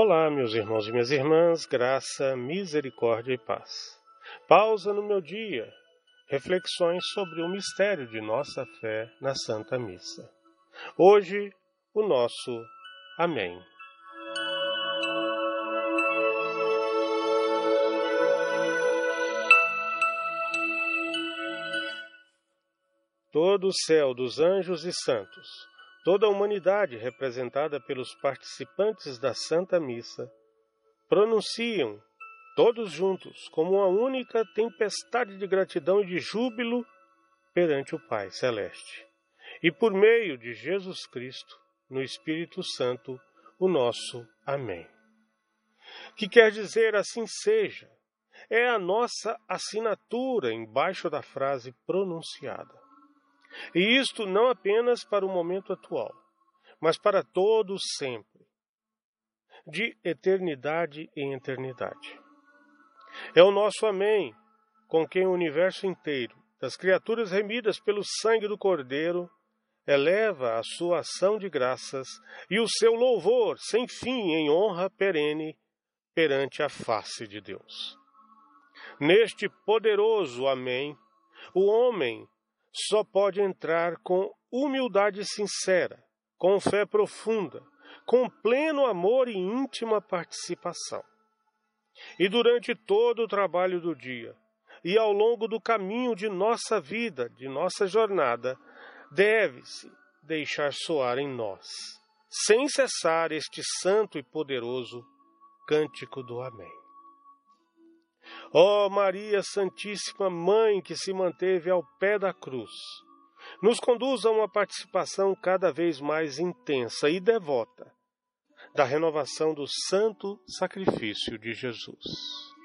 Olá, meus irmãos e minhas irmãs, graça, misericórdia e paz. Pausa no meu dia. Reflexões sobre o mistério de nossa fé na Santa Missa. Hoje, o nosso Amém. Todo o céu dos anjos e santos, toda a humanidade representada pelos participantes da Santa Missa, pronunciam, todos juntos, como uma única tempestade de gratidão e de júbilo perante o Pai Celeste. E por meio de Jesus Cristo, no Espírito Santo, o nosso Amém. Que quer dizer assim seja, é a nossa assinatura embaixo da frase pronunciada. E isto não apenas para o momento atual, mas para todo o sempre, de eternidade em eternidade. É o nosso Amém, com quem o universo inteiro, das criaturas remidas pelo sangue do Cordeiro, eleva a sua ação de graças e o seu louvor sem fim em honra perene perante a face de Deus. Neste poderoso Amém, o homem só pode entrar com humildade sincera, com fé profunda, com pleno amor e íntima participação. E durante todo o trabalho do dia, e ao longo do caminho de nossa vida, de nossa jornada, deve-se deixar soar em nós, sem cessar, este santo e poderoso cântico do Amém. Ó Maria Santíssima Mãe que se manteve ao pé da cruz, nos conduz a uma participação cada vez mais intensa e devota da renovação do santo sacrifício de Jesus.